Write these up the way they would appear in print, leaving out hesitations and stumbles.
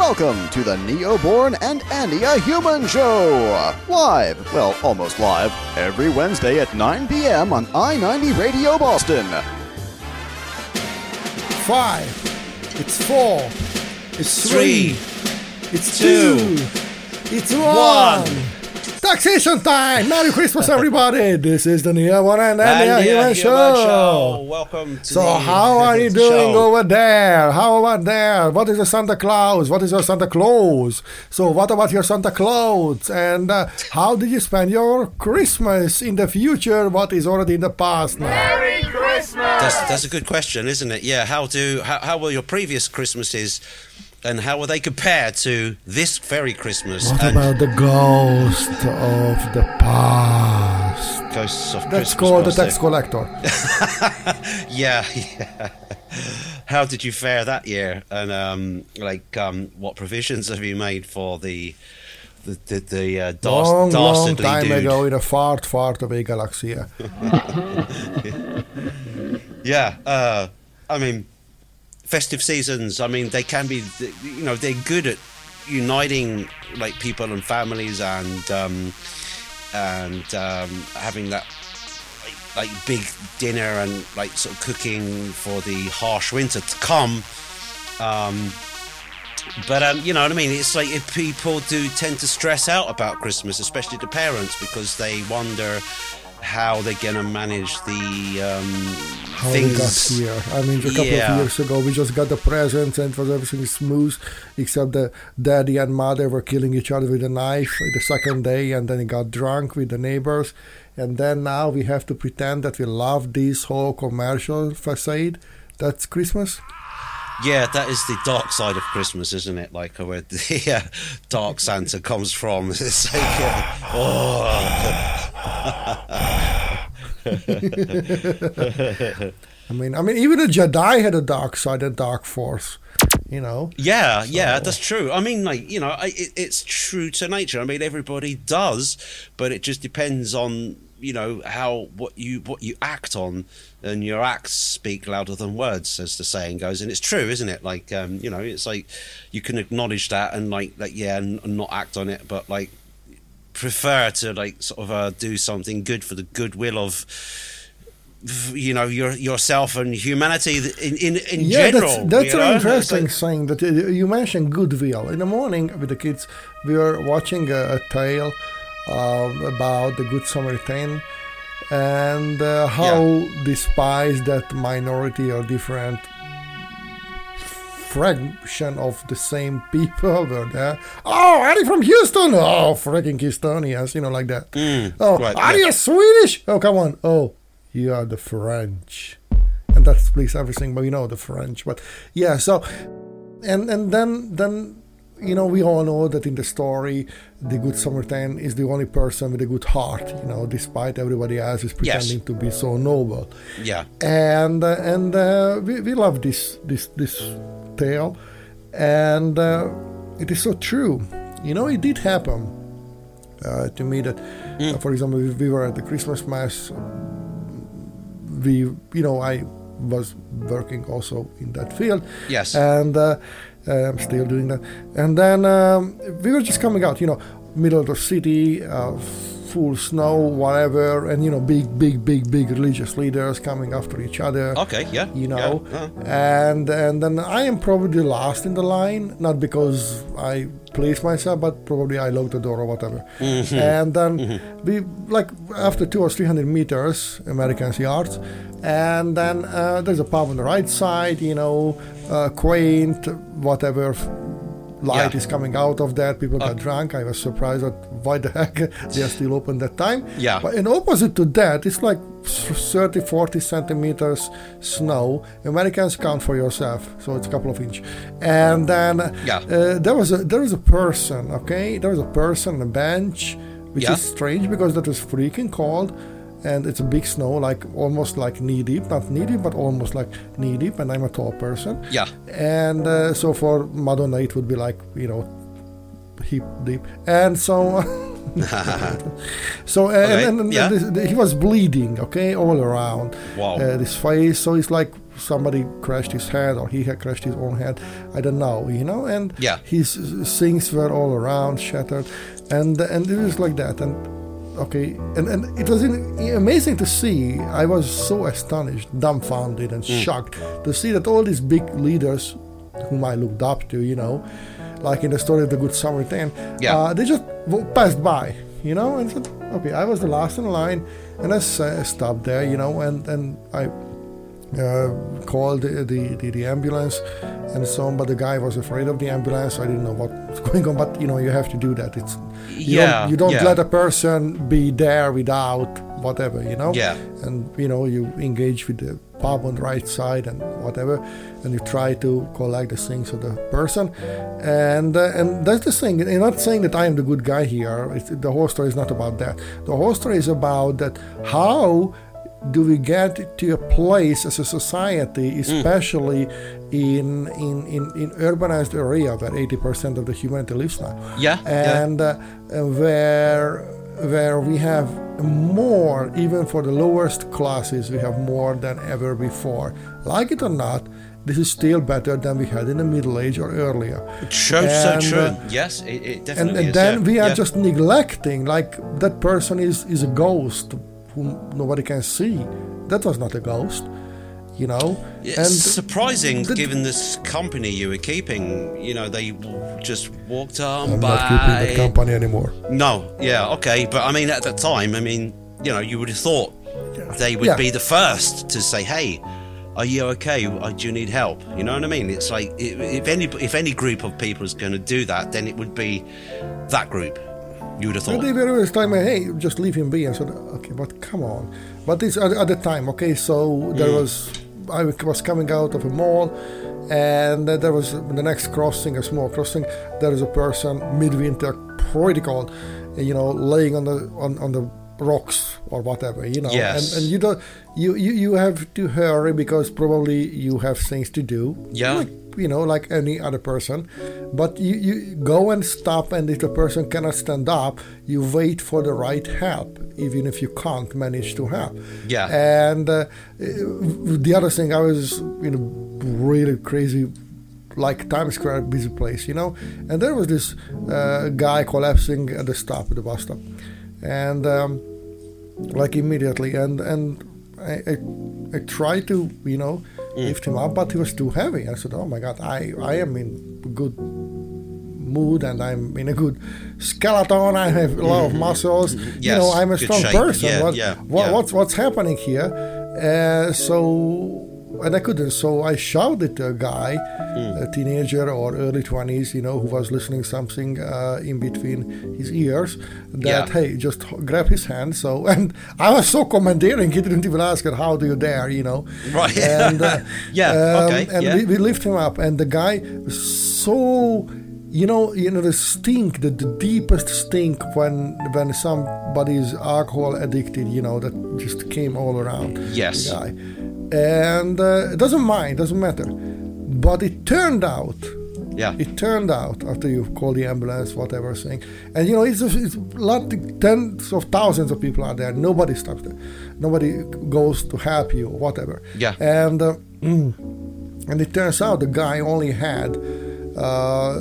Welcome to the Neoborn and Andy a Human Show! Live, well, almost live, every Wednesday at 9 p.m. on I-90 Radio Boston. 5, it's 4, it's 3, it's 2, it's 1. Taxation time! Merry Christmas, everybody! This is the Neoborn and Andy a Human Show! Welcome to So, how are you doing over there? How about there? What is your Santa Claus? What is your Santa Claus? So, what about your Santa Claus? And how did you spend your Christmas in the future? What is already in the past now? Merry Christmas! That's a good question, isn't it? Yeah, how were your previous Christmases? And how will they compare to this very Christmas? What about the ghost of the past? Ghosts of Christmas. That's called the tax collector. Yeah. How did you fare that year? And what provisions have you made for the dastardly dude? Long time ago in a far away galaxy. Yeah. Festive seasons, they can be, they're good at uniting, people and families and having that, big dinner and, cooking for the harsh winter to come. You know what I mean? It's if people do tend to stress out about Christmas, especially the parents, because they wonder how they're going to manage the things. How we got here. A couple of years ago, we just got the presents and was everything smooth, except the daddy and mother were killing each other with a knife the second day, and then it got drunk with the neighbors. And then now we have to pretend that we love this whole commercial facade. That's Christmas. Yeah, that is the dark side of Christmas, isn't it? Where the dark Santa comes from. It's even the Jedi had a dark side, a dark force. That's true. It's true to nature. Everybody does, but it just depends on what you act on, and your acts speak louder than words, as the saying goes. And it's true, isn't it? It's you can acknowledge that and and not act on it, but prefer to do something good for the goodwill of yourself and humanity in general. That's an interesting thing that you mentioned, goodwill. In the morning with the kids, we were watching a tale about the Good Samaritan and how despised that minority or different fraction of the same people were there. Oh, are you from Houston? Oh, freaking Houstonians, like that. Are you Swedish? Oh, come on. Oh, you are the French. And that explains everything, but the French. But yeah, so, and then we all know that in the story, the Good Samaritan is the only person with a good heart, despite everybody else is pretending to be so noble. Yeah. And we love this tale, and it is so true. It did happen to me that, for example, we were at the Christmas Mass. I was working also in that field. Yes. And I'm still doing that. And then we were just coming out, middle of the city, full snow, whatever, and, big religious leaders coming after each other. Okay, yeah. And then I am probably last in the line, not because I place myself, but probably I locked the door or whatever. Mm-hmm. And then we, after 200 or 300 meters, American yards, and then there's a pub on the right side, quaint, whatever, light is coming out of that. People got drunk. I was surprised at why the heck they are still open that time. Yeah. But in opposite to that, it's 30, 40 centimeters snow. Americans, count for yourself. So it's a couple of inch. And then there was a person, okay? There was a person on a bench, which is strange because that was freaking cold. And it's a big snow, almost knee-deep. Not knee-deep, but almost knee-deep. And I'm a tall person. Yeah. And so for Madonna, it would be hip-deep. And so... he was bleeding, okay, all around. Wow. His face. So it's somebody crashed his head, or he had crashed his own head, I don't know, you know, and yeah, his things were all around shattered, and it was like that, and it was amazing to see. I was so astonished, dumbfounded, and shocked to see that all these big leaders whom I looked up to, you know, like in the story of the Good Samaritan, they just passed by, you know, and said, okay, I was the last in line, and I stopped there, you know, and I called the ambulance and so on, but the guy was afraid of the ambulance. I didn't know what was going on, but, you know, you have to do that. It's you don't let a person be there without whatever, you know. Yeah. And, you know, you engage with the pub on the right side and whatever, and you try to collect the things of the person, and that's the thing. I'm not saying that I am the good guy here. The whole story is not about that. The whole story is about that how do we get to a place as a society, especially in urbanized area where 80% of the humanity lives now, where we have more, even for the lowest classes, we have more than ever before. Like it or not, this is still better than we had in the Middle Age or earlier. So true. Yes, it definitely is. And then we are just neglecting, like that person is a ghost whom nobody can see. That was not a ghost, you know. It's surprising, given this company you were keeping. You know, they just walked on by. I'm not keeping that company anymore. No, but I mean, at that time, you know, you would have thought they would be the first to say, "Hey, are you okay? Do you need help?" You know what I mean? It's like if any group of people is going to do that, then it would be that group. You would have thought. They were always telling me, hey, just leave him be. I said, okay, but come on. But this at the time, okay, so there was, I was coming out of a mall, and there was the next crossing, a small crossing, there was a person, midwinter, pretty cold, you know, laying on the rocks or whatever, you know. Yes. And you don't, you have to hurry because probably you have things to do. Yeah. Like any other person, but you go and stop, and if the person cannot stand up, you wait for the right help, even if you can't manage to help. Yeah. And the other thing, I was in a really crazy, like Times Square, busy place, you know, and there was this guy collapsing at the stop, at the bus stop, and like immediately, and I tried to, you know, lift him up, but he was too heavy. I said, oh my God, I am in good mood, and I'm in a good skeleton, I have a lot of muscles, you know, I'm a strong person. What's happening here? And I couldn't, so I shouted to a guy, a teenager or early 20s, you know, who was listening something in between his ears, that, hey, just grab his hand. So, and I was so commandeering, he didn't even ask her, how do you dare, you know. Right. And, we lift him up, and the guy was so... You know the stink, the deepest stink when somebody is alcohol addicted, you know, that just came all around. Yes. The guy. And it doesn't matter. But it turned out. Yeah. It turned out, after you call the ambulance, whatever thing. And, you know, it's a lot, tens of thousands of people are there. Nobody stops there. Nobody goes to help you, whatever. Yeah. And it turns out the guy only had...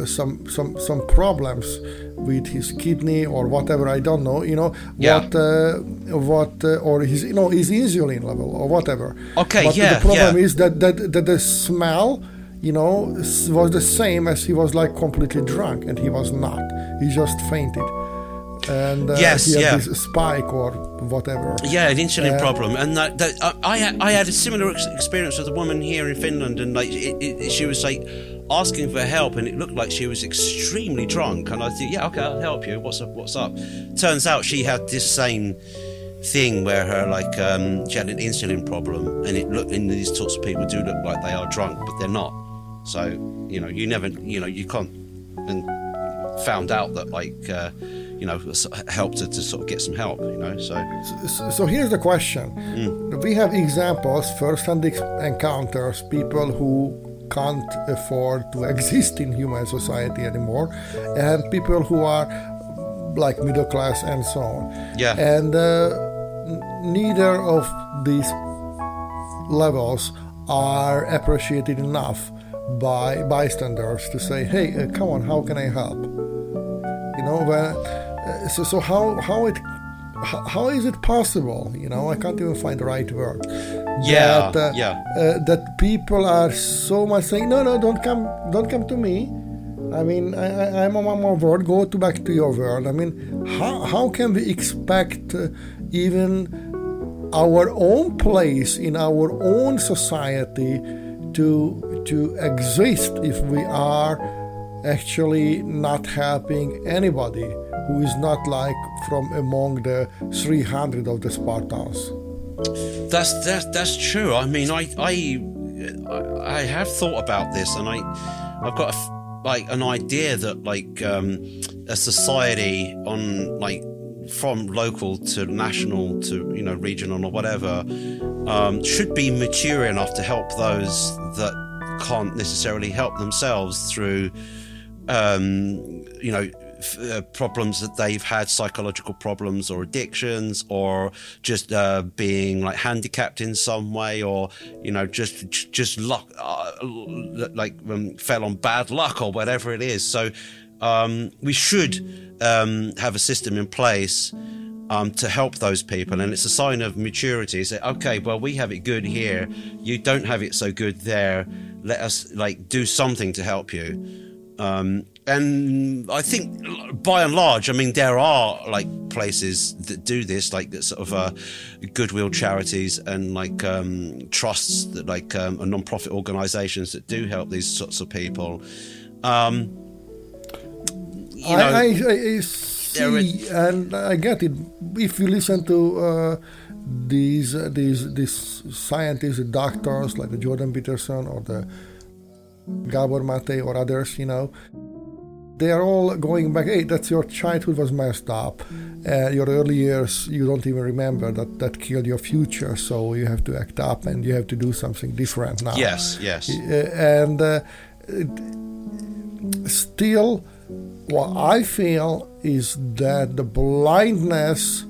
some problems with his kidney or whatever, I don't know, you know, or his, you know, his insulin level or whatever. Okay, but the problem is that the smell, you know, was the same as he was like completely drunk, and he was not. He just fainted. And he had this spike or whatever. Yeah, an insulin problem, and that I had a similar experience with a woman here in Finland, and like she was like asking for help, and it looked like she was extremely drunk. And I thought, yeah, okay, I'll help you. What's up? Turns out she had this same thing where her she had an insulin problem, and and these sorts of people do look like they are drunk, but they're not. So you know, you never, you know, you can't. And found out that you know, helped her to sort of get some help, you know, so here's the question. We have examples, first-hand encounters, people who can't afford to exist in human society anymore, and people who are like middle class and so on, and neither of these levels are appreciated enough by bystanders to say, hey, come on, how can I help? You know, how is it possible? You know, I can't even find the right word. Yeah, that people are so much saying, no, don't come to me. I mean, I'm on my world. Go back to your world. I mean, how can we expect even our own place in our own society to exist if we are actually not helping anybody who is not like from among the 300 of the Spartans? That's true. I mean, I have thought about this, and I've got an idea that a society on from local to national to regional or whatever should be mature enough to help those that can't necessarily help themselves through problems that they've had, psychological problems or addictions, or just being handicapped in some way, or just luck, fell on bad luck or whatever it is. So we should have a system in place to help those people, and it's a sign of maturity. Say, okay, well, we have it good here, you don't have it so good there. Let us do something to help you. And I think, by and large, I mean, there are places that do this, goodwill charities and trusts that and non-profit organisations that do help these sorts of people. I see, and I get it. If you listen to these scientists, the doctors like the Jordan Peterson or the Gabor Mate or others, they are all going back, hey, that's your childhood was messed up. Your early years, you don't even remember, that killed your future, so you have to act up and you have to do something different now. Yes. And still, what I feel is that the blindness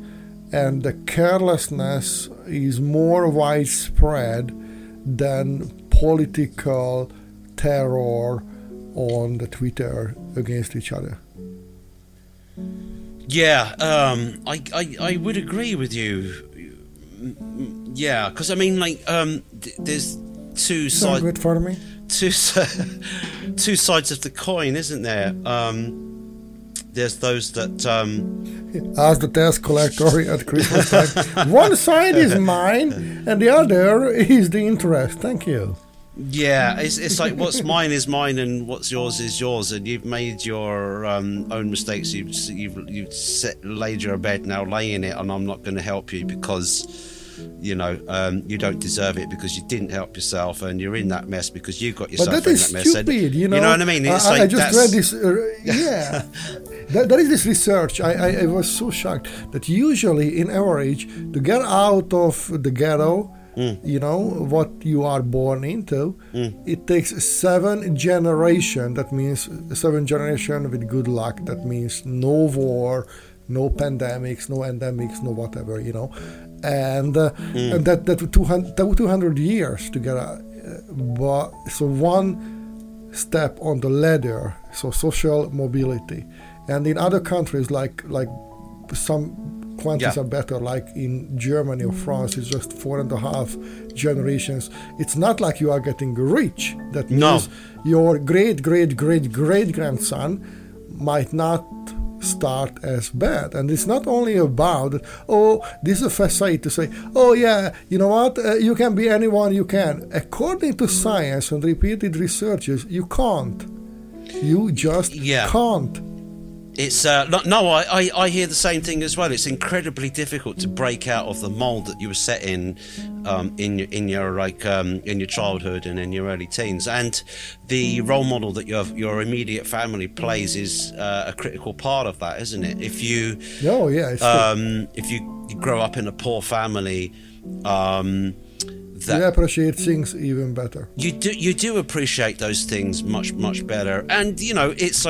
and the carelessness is more widespread than political terror on the Twitter against each other. Yeah, I would agree with you. Yeah, because I mean, there's two sides. Good for me. Two sides of the coin, isn't there? There's those that as the tax collector at Christmas time. One side is mine, and the other is the interest. Thank you. Yeah, it's what's mine is mine and what's yours is yours, and you've made your own mistakes. You've laid your bed, now lay in it, and I'm not going to help you because you don't deserve it, because you didn't help yourself, and you're in that mess because you got yourself in that mess. But that is stupid, you know what I mean? It's I just read this. Yeah, that is this research. I was so shocked that usually, in average, to get out of the ghetto, what you are born into, it takes 7 generations. That means 7 generations with good luck. That means no war, no pandemics, no endemics, no whatever, and that 200 years to get out. But so one step on the ladder, so social mobility. And in other countries like some quantities are better, like in Germany or France, it's just 4.5 generations. It's not like you are getting rich. That means your great-great-great-great-grandson might not start as bad. And it's not only about, this is a facade to say, you can be anyone you can. According to science and repeated researches, you can't. You just can't. It's I hear the same thing as well. It's incredibly difficult to break out of the mold that you were set in your childhood and in your early teens. And the role model that your immediate family plays is a critical part of that, isn't it? If you if you grow up in a poor family, you appreciate things even better. You do appreciate those things much, much better. And it's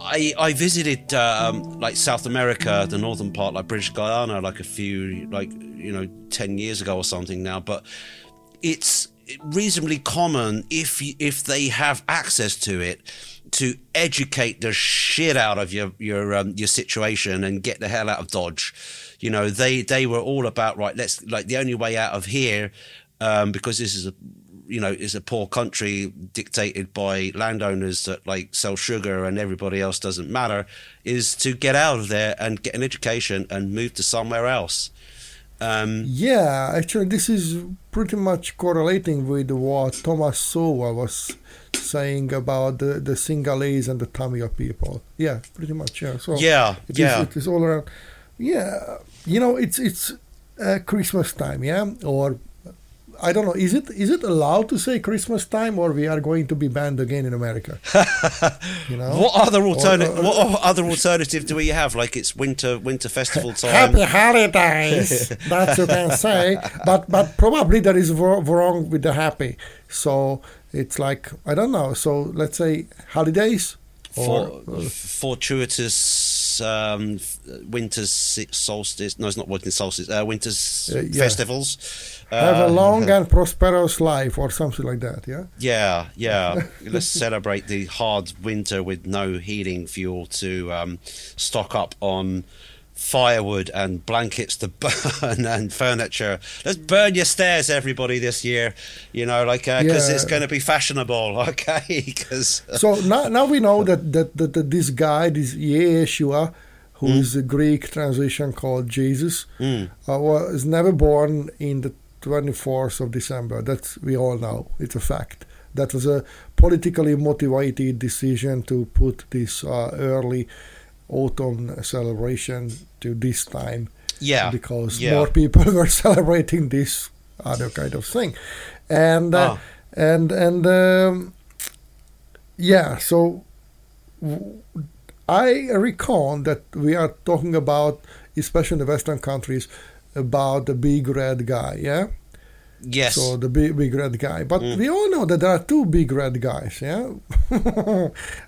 I visited South America, the northern part, British Guyana, 10 years ago or something now. But it's reasonably common, if they have access to it, to educate the shit out of your situation and get the hell out of Dodge. You know, they were all about, right, let's, like, the only way out of here, because this is a, you know, is a poor country dictated by landowners that like sell sugar and everybody else doesn't matter, is to get out of there and get an education and move to somewhere else. Yeah, actually, this is pretty much correlating with what Thomas Sowell was saying about the Sinhalese and the Tamil people. Yeah, pretty much. Yeah. So yeah, it is all around. Yeah, you know, it's Christmas time. Yeah, or I don't know. Is it allowed to say Christmas time, or we are going to be banned again in America? You know, what other alternative do we have? Like, it's winter festival time. Happy holidays. That's what I say. But probably there is wrong with the happy. So it's like, I don't know. So let's say holidays or fortuitous winter solstice. No, it's not winter solstice. Winter festivals. Have a long and prosperous life, or something like that, yeah? Yeah. Let's celebrate the hard winter with no heating fuel to stock up on firewood and blankets to burn and furniture. Let's burn your stairs, everybody, this year, you know, like, because it's going to be fashionable, okay? So now we know that this guy, this Yeshua, who is a Greek translation called Jesus, was never born in the 24th of December. That's, we all know, it's a fact. That was a politically motivated decision to put this early autumn celebration to this time. Yeah, because more people were celebrating this other kind of thing, and so I recall that we are talking about, especially in the Western countries, about the big red guy, yeah? Yes. So the big red guy. But we all know that there are two big red guys, yeah?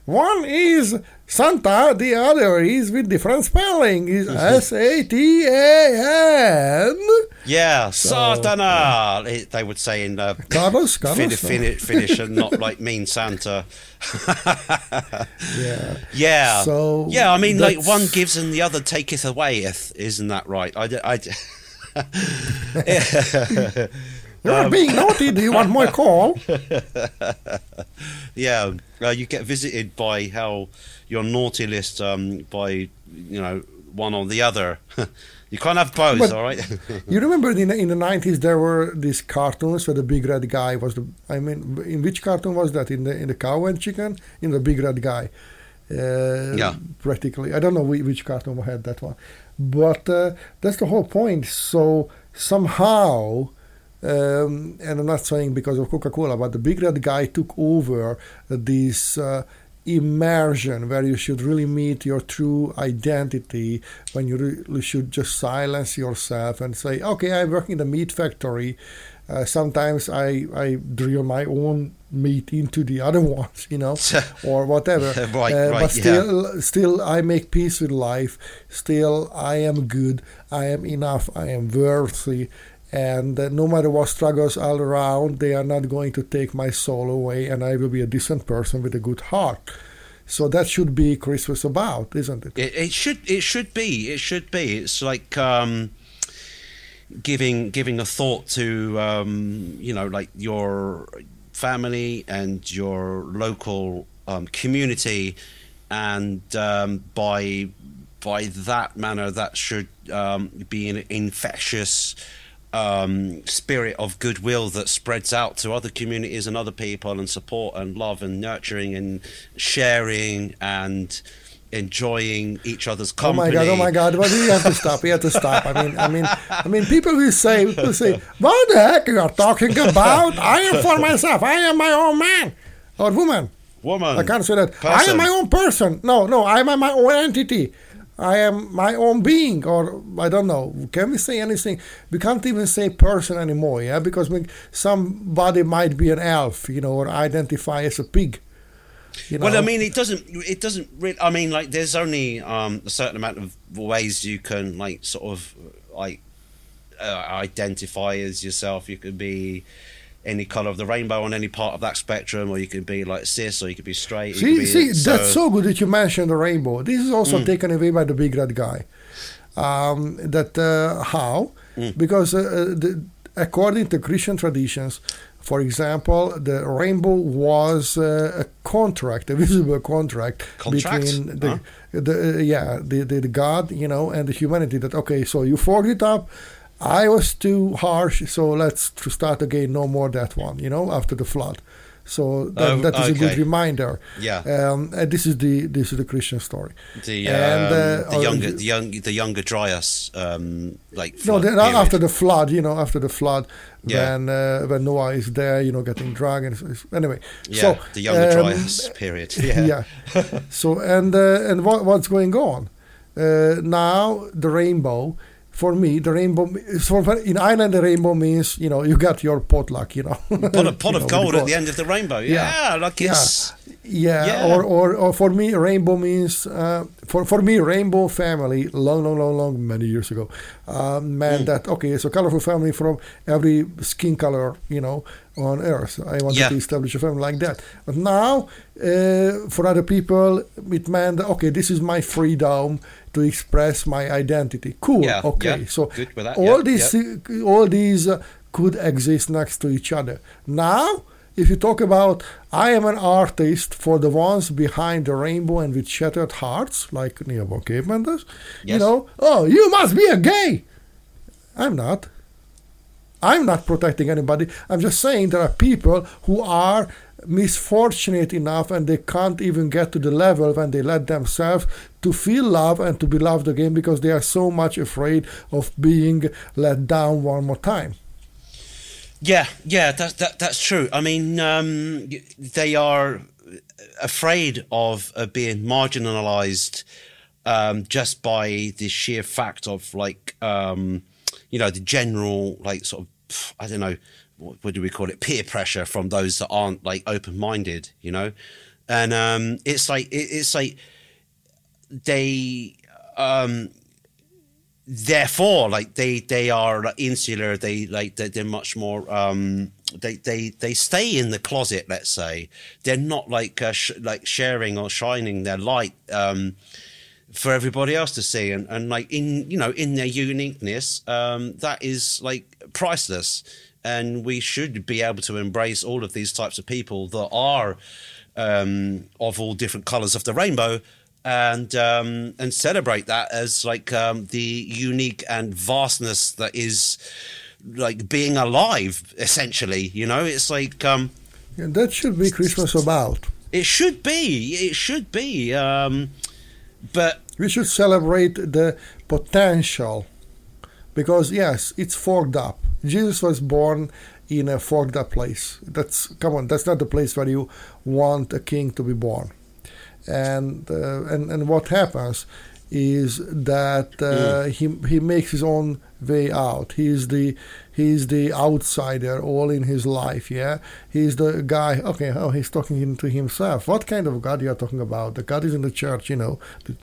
One is Santa, the other is with different spelling. Is S-A-T-A-N. Yeah, so, Satana, they would say in Carlos. Finnish and not like mean Santa. Yeah. Yeah. So, yeah, I mean, like, one gives and the other taketh away, isn't that right? You're being naughty. Do you want my call? Yeah, you get visited by how your naughty list by, you know, one or the other. You can't have both, but all right? You remember in the 90s there were these cartoons where the big red guy was the, I mean, in which cartoon was that? In the Cow and Chicken? In the big red guy. Yeah. Practically. I don't know which cartoon had that one. But that's the whole point. So somehow, and I'm not saying because of Coca-Cola, but the big red guy took over this immersion where you should really meet your true identity, when you should just silence yourself and say, okay, I work in the meat factory. Sometimes I drill my own meat into the other ones, you know, or whatever. Right, but still, I make peace with life. Still, I am good. I am enough. I am worthy. And no matter what struggles all around, they are not going to take my soul away, and I will be a decent person with a good heart. So that should be Christmas about, isn't it? It should be. It's like giving a thought to you know, like, your family and your local community, and by that manner, that should be an infectious spirit of goodwill that spreads out to other communities and other people, and support and love and nurturing and sharing and enjoying each other's company. Oh my god! Well, we have to stop. I mean, people will say, "What the heck you are talking about? I am for myself. I am my own man or woman. I can't say that. Person. I am my own person. No, I am my own entity. I am my own being, or I don't know. Can we say anything? We can't even say person anymore, yeah, because somebody might be an elf, you know, or identify as a pig. You know? Well, I mean, it doesn't really, I mean, like, there's only a certain amount of ways you can, like, sort of, like, identify as yourself. You could be any colour of the rainbow on any part of that spectrum, or you could be like cis, or you could be straight. See, that's so good that you mentioned the rainbow. This is also taken away by the big red guy. Because according to Christian traditions, for example, the rainbow was a contract, a visible contract between the God, you know, and the humanity. That okay, so you forked it up. I was too harsh, so let's start again. No more that one, you know, after the flood. So that is a good reminder. Yeah, and this is the Christian story. The younger Dryas, after the flood, you know, when Noah is there, you know, getting drunk and anyway. Yeah, so the younger Dryas period. Yeah. Yeah. So and what's going on now? The rainbow. For me, the rainbow in Ireland. The rainbow means, you know, you got your potluck, you know, pot of gold at the end of the rainbow. Or for me, rainbow means for me, rainbow family. Long, many years ago, meant that okay, it's a colorful family from every skin color, you know, on Earth. I wanted to establish a family like that. But now, for other people, it meant okay, this is my freedom to express my identity. Cool. Yeah, okay. Yeah, so all these could exist next to each other. Now, if you talk about I am an artist for the ones behind the rainbow and with shattered hearts, like Neoborn Caveman does, you know, oh, you must be a gay. I'm not. I'm not protecting anybody. I'm just saying there are people who are misfortunate enough and they can't even get to the level when they let themselves to feel love and to be loved again because they are so much afraid of being let down one more time. Yeah, that's true. I mean, they are afraid of being marginalized just by the sheer fact of like... you know, the general, like, sort of, I don't know, what do we call it? Peer pressure from those that aren't, like, open-minded, you know? And they are insular. They're much more, they stay in the closet, let's say. They're not, like, sharing or shining their light, for everybody else to see, and like in, you know, in their uniqueness, that is like priceless, and we should be able to embrace all of these types of people that are of all different colors of the rainbow, and celebrate that as like the unique and vastness that is like being alive, essentially, you know. It's like and that should be Christmas about. It should be But we should celebrate the potential, because yes, it's forked up. Jesus was born in a forked up place. That's not the place where you want a king to be born. And what happens is that he makes his own way out. He's the outsider all in his life, yeah? He's the guy, okay, oh, he's talking to himself. What kind of God you are talking about? The God is in the church, you know,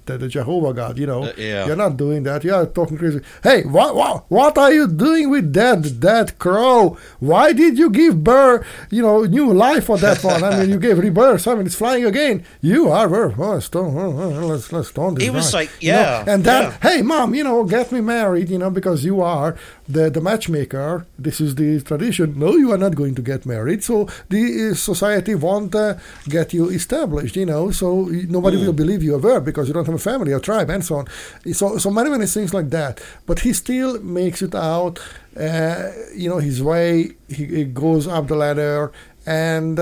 the Jehovah God, you know. You're not doing that. You are talking crazy. Hey, what are you doing with that crow? Why did you give birth, you know, new life for that one? I mean, you gave rebirth. I mean, it's flying again. You are worth. Let's stone this. It was guy. Like, yeah. You know? And then, hey, mom, you know, get me married, you know, because you are the matchmaker. This is the tradition. No, you are not going to get married. So the society won't get you established, you know, so nobody will believe you a word because you don't have a family or tribe and so on. So many things like that. But he still makes it out, you know, his way. He goes up the ladder, and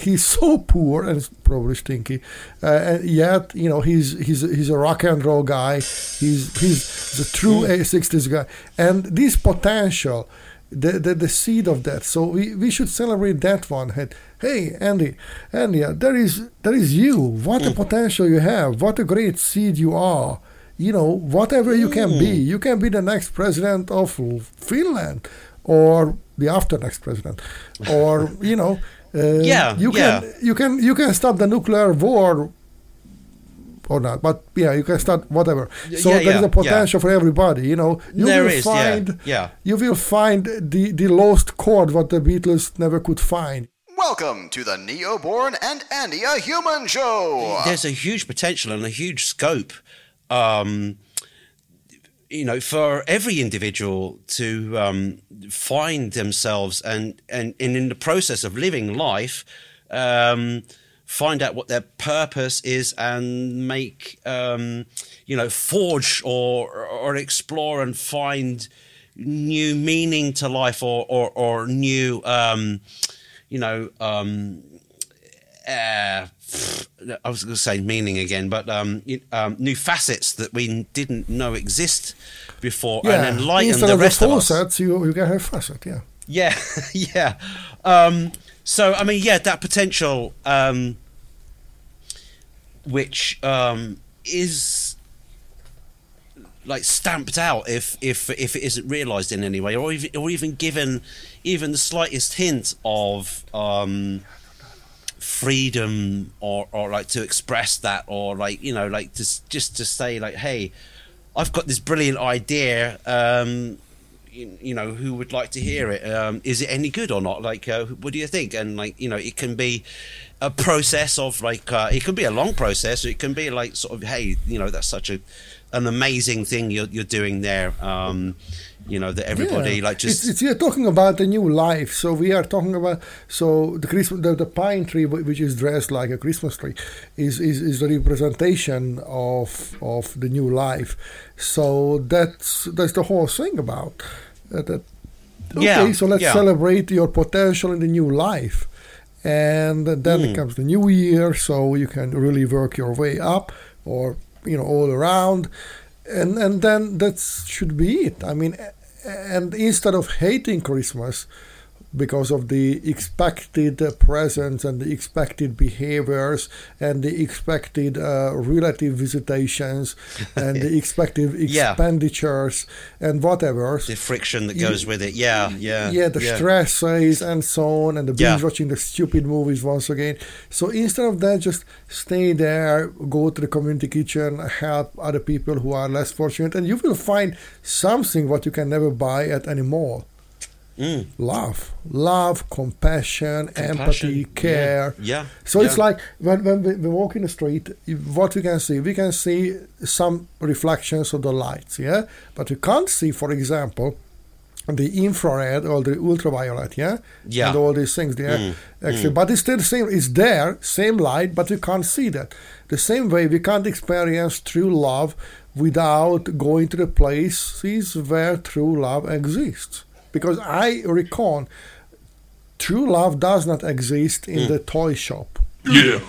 he's so poor and probably stinky, and yet, you know, he's a rock and roll guy. He's the true 60s guy, and this potential, the seed of that. So we should celebrate that one. Hey, Andy, there is you. What a potential you have! What a great seed you are! You know, whatever you can be, you can be the next president of Finland, or the after next president, or you know, you can stop the nuclear war or not, but yeah, you can start whatever. So there is a potential for everybody, you know. You will find the lost chord what the Beatles never could find. Welcome to the Neoborn and Andy a Human Show. There's a huge potential and a huge scope, you know, for every individual to find themselves and in the process of living life, find out what their purpose is and make, you know, forge or explore and find new meaning to life or new, you know, I was going to say meaning again, but new facets that we didn't know exist before, and enlighten instead the rest of us. Instead of you get a facet, yeah. So, I mean, that potential, which is like stamped out if it isn't realised in any way, or even given even the slightest hint of freedom, or like to express that, or like, you know, like just to say like, hey, I've got this brilliant idea. You know, who would like to hear it? Is it any good or not? Like, what do you think? And like, you know, it can be a process of like, it can be a long process. It can be like sort of, hey, you know, that's such an amazing thing you're doing there. You know, that everybody like just... It's you're talking about a new life. So we are talking about... So the Christmas, the pine tree, which is dressed like a Christmas tree, is the representation of the new life. So that's the whole thing about that. Okay, so let's celebrate your potential in the new life. And then comes the new year, so you can really work your way up, or, you know, all around. And then that should be it. I mean... And instead of hating Christmas because of the expected presents and the expected behaviors and the expected relative visitations and the expected expenditures and whatever. The friction that goes with it, stresses and so on, and the binge watching the stupid movies once again. So instead of that, just stay there, go to the community kitchen, help other people who are less fortunate, and you will find something what you can never buy at any mall. Love, compassion, empathy, care. So it's like when we walk in the street, what we can see some reflections of the lights, but we can't see, for example, the infrared or the ultraviolet, and all these things there. Actually, but it's still the same. It's there, same light, but we can't see that. The same way, we can't experience true love without going to the places where true love exists. Because I recall, true love does not exist in the toy shop. Yeah.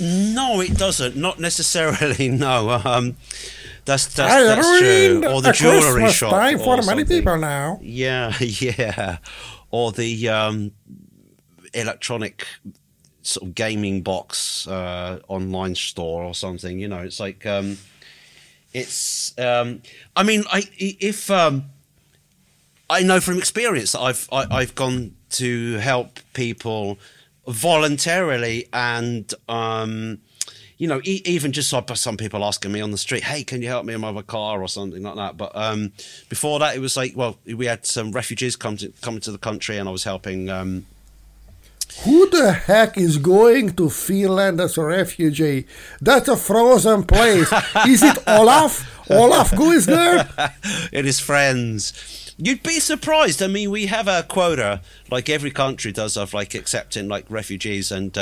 No, it doesn't. Not necessarily. No. That's true. Or the jewelry shop. Time for many people now. Yeah. Or the electronic sort of gaming box online store or something. You know, it's like it's. I mean, I know from experience that I've gone to help people voluntarily, and you know, even just like some people asking me on the street, "Hey, can you help me in my car?" or something like that. But before that, it was like, well, we had some refugees come to the country, and I was helping. Who the heck is going to Finland as a refugee? That's a frozen place. Is it Olaf? Olaf, who is there? It is friends. You'd be surprised. I mean, we have a quota, like every country does, of like accepting like refugees and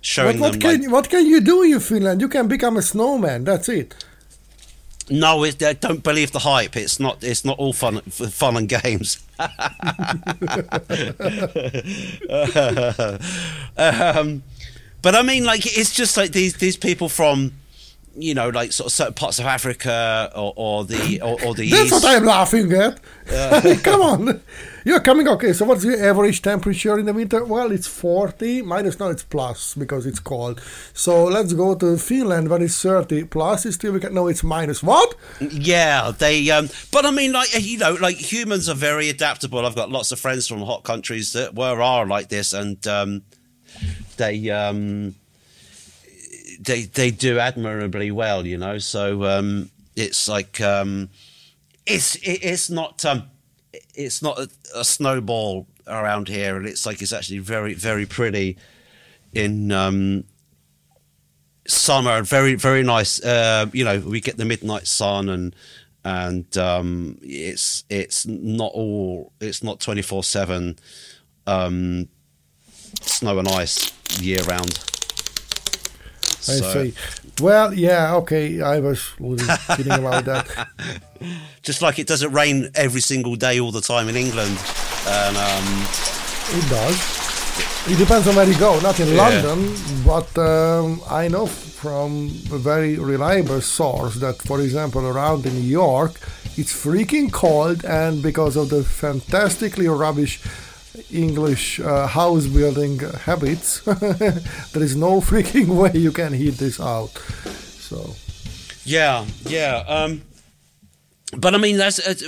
showing them. What can you do in Finland? You can become a snowman. That's it. No, don't believe the hype. It's not all fun and games. But I mean, like, it's just like these people from, you know, like sort of certain parts of Africa or the That's East. What I'm laughing at. Come on. You're coming, okay, so what's the average temperature in the winter? Well, it's 40, minus now it's plus because it's cold. So let's go to Finland when it's 30, plus is still, it's minus. What? Yeah, they, but I mean, like, you know, like humans are very adaptable. I've got lots of friends from hot countries that are like this, and they, they do admirably well, you know. So it's like it's not a snowball around here, and it's like it's actually very, very pretty in summer. Very, very nice. You know, we get the midnight sun, and it's not 24/7 snow and ice year round. I see. Well, yeah, okay. I was kidding about that. Just like it doesn't rain every single day all the time in England. And it does. It depends on where you go. Not in London, but I know from a very reliable source that, for example, around in New York, it's freaking cold, and because of the fantastically rubbish English house building habits, there is no freaking way you can heat this out. So, yeah. But I mean,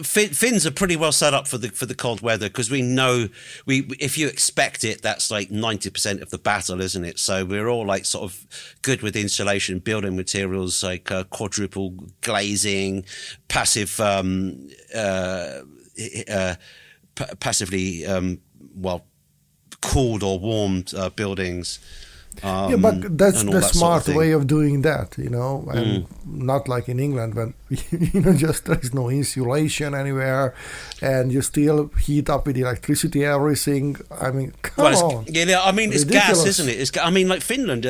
Finns are pretty well set up for the cold weather, because we know if you expect it, that's like 90% of the battle, isn't it? So we're all like sort of good with insulation, building materials like quadruple glazing, passively cooled or warmed buildings. Yeah, but that's the smart way of doing that, you know, and not like in England when, you know, just there's no insulation anywhere and you still heat up with electricity, everything. I mean, come on. Yeah, I mean, it's ridiculous. Gas, isn't it? Like Finland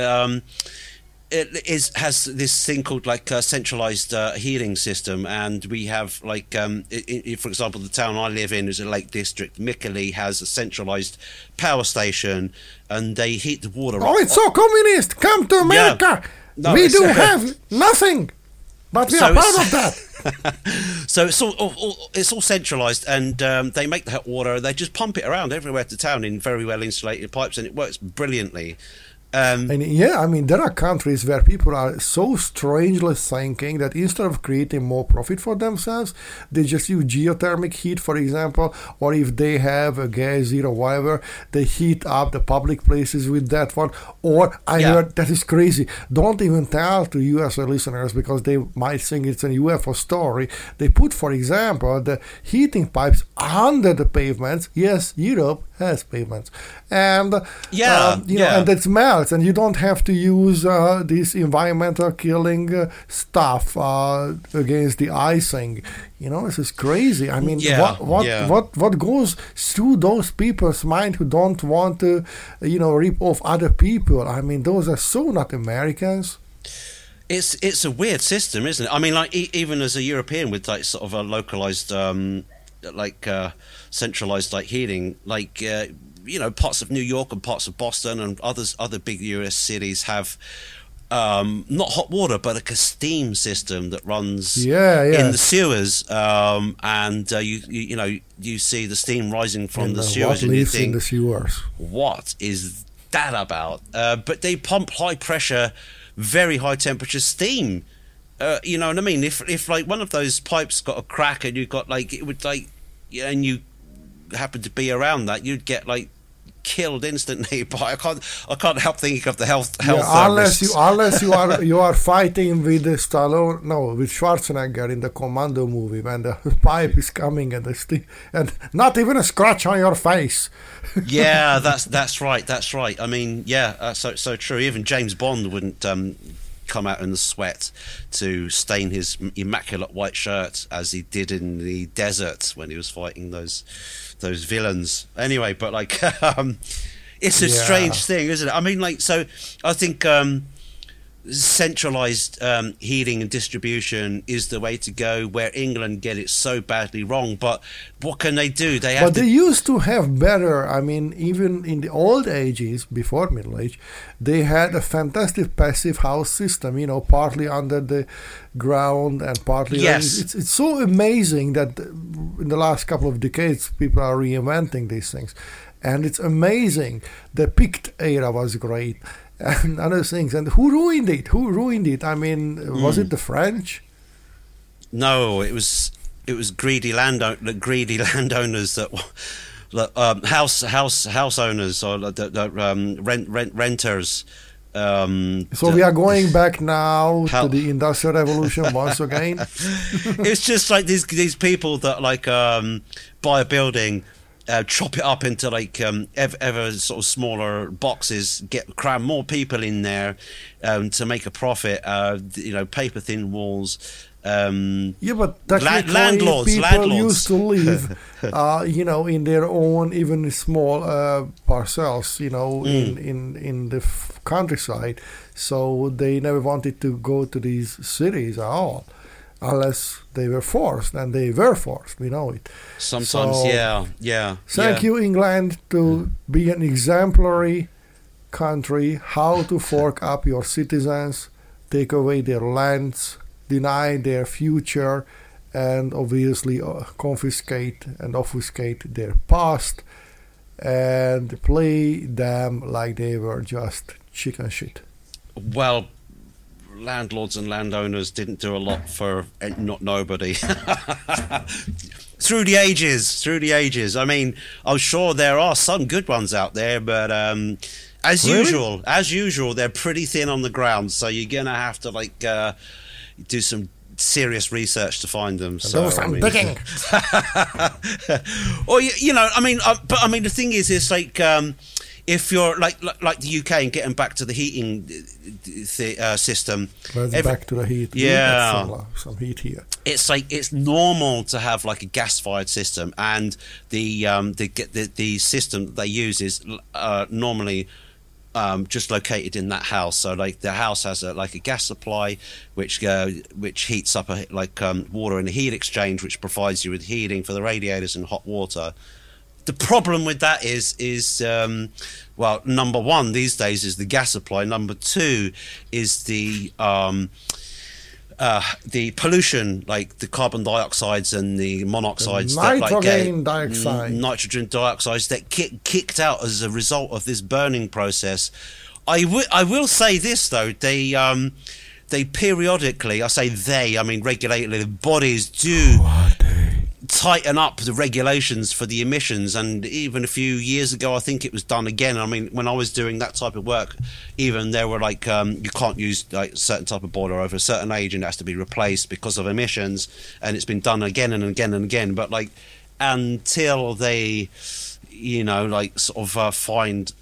has this thing called like a centralized heating system, and we have like, for example, the town I live in is a lake district. Mikkeli has a centralized power station, and they heat the water up. Oh, it's so communist! Come to America! Yeah. No, we do have nothing, but we are proud of that. So it's all centralized, and they make the hot water. They just pump it around everywhere to town in very well insulated pipes, and it works brilliantly. And yeah, I mean, there are countries where people are so strangely thinking that instead of creating more profit for themselves, they just use geothermal heat, for example, or if they have a gas heater, whatever, they heat up the public places with that one. Or I heard that is crazy. Don't even tell to US listeners, because they might think it's a UFO story. They put, for example, the heating pipes under the pavements. Yes, Europe has pavements, and and it melts, and you don't have to use this environmental killing stuff against the icing. You know, this is crazy. I mean, what goes through those people's mind who don't want to, you know, rip off other people? I mean, those are so not Americans. It's a weird system, isn't it? I mean, like even as a European with like sort of a localized centralized like heating, like you know, parts of New York and parts of Boston and other big US cities have not hot water but like a steam system that runs in the sewers, and you see the steam rising from the sewers, and you think, what is that about? But they pump high pressure, very high temperature steam. You know what I mean? If like one of those pipes got a crack and you got like it would like, and you happened to be around that, you'd get like killed instantly. But I can't help thinking of the health. Unless you are fighting with Stallone, no, with Schwarzenegger in the Commando movie when the pipe is coming and the steam, and not even a scratch on your face. Yeah, that's right. I mean, so true. Even James Bond wouldn't come out in the sweat to stain his immaculate white shirt as he did in the desert when he was fighting those villains. Anyway, but like it's a strange thing, isn't it? I mean, like, so I think centralized heating and distribution is the way to go, where England get it so badly wrong. But what can they do? They used to have better. I mean, even in the old ages, before Middle Age, they had a fantastic passive house system, you know, partly under the ground and partly it's so amazing that in the last couple of decades people are reinventing these things, and it's amazing. The Pict era was great and other things, and who ruined it? I mean, was it the French? No, it was greedy landowners that house owners, or the renters So we are going back now to the Industrial Revolution once again. It's just like these people that like buy a building, chop it up into like ever sort of smaller boxes, cram more people in there to make a profit. Paper thin walls. But that's landlords used to live, in their own even small parcels, in the countryside. So they never wanted to go to these cities at all, unless they were forced, and they were forced. We know it. Sometimes, so, yeah. Thank you, England, to be an exemplary country. How to fork up your citizens, take away their lands, deny their future, and obviously confiscate and obfuscate their past, and play them like they were just chicken shit. Well, landlords and landowners didn't do a lot for not nobody. Through the ages. I mean, I'm sure there are some good ones out there, but... As usual, they're pretty thin on the ground, so you're going to have to, do some serious research to find them. So I'm digging. Or the thing is, it's like if you're like the UK and getting back to the heating system. Back to the heat. Yeah, some heat here. It's like it's normal to have like a gas-fired system, and the system that they use is normally. Just located in that house, so like the house has a gas supply which heats up water in a heat exchange, which provides you with heating for the radiators and hot water. The problem with that is number one these days is the gas supply. Number two is the pollution, like the carbon dioxides and the monoxides, nitrogen dioxides that get kicked out as a result of this burning process. I will say this though, they periodically, regulatory bodies do tighten up the regulations for the emissions, and even a few years ago I think it was done again. I mean, when I was doing that type of work, even there were you can't use a certain type of boiler over a certain age, and it has to be replaced because of emissions, and it's been done again and again and again, but until they find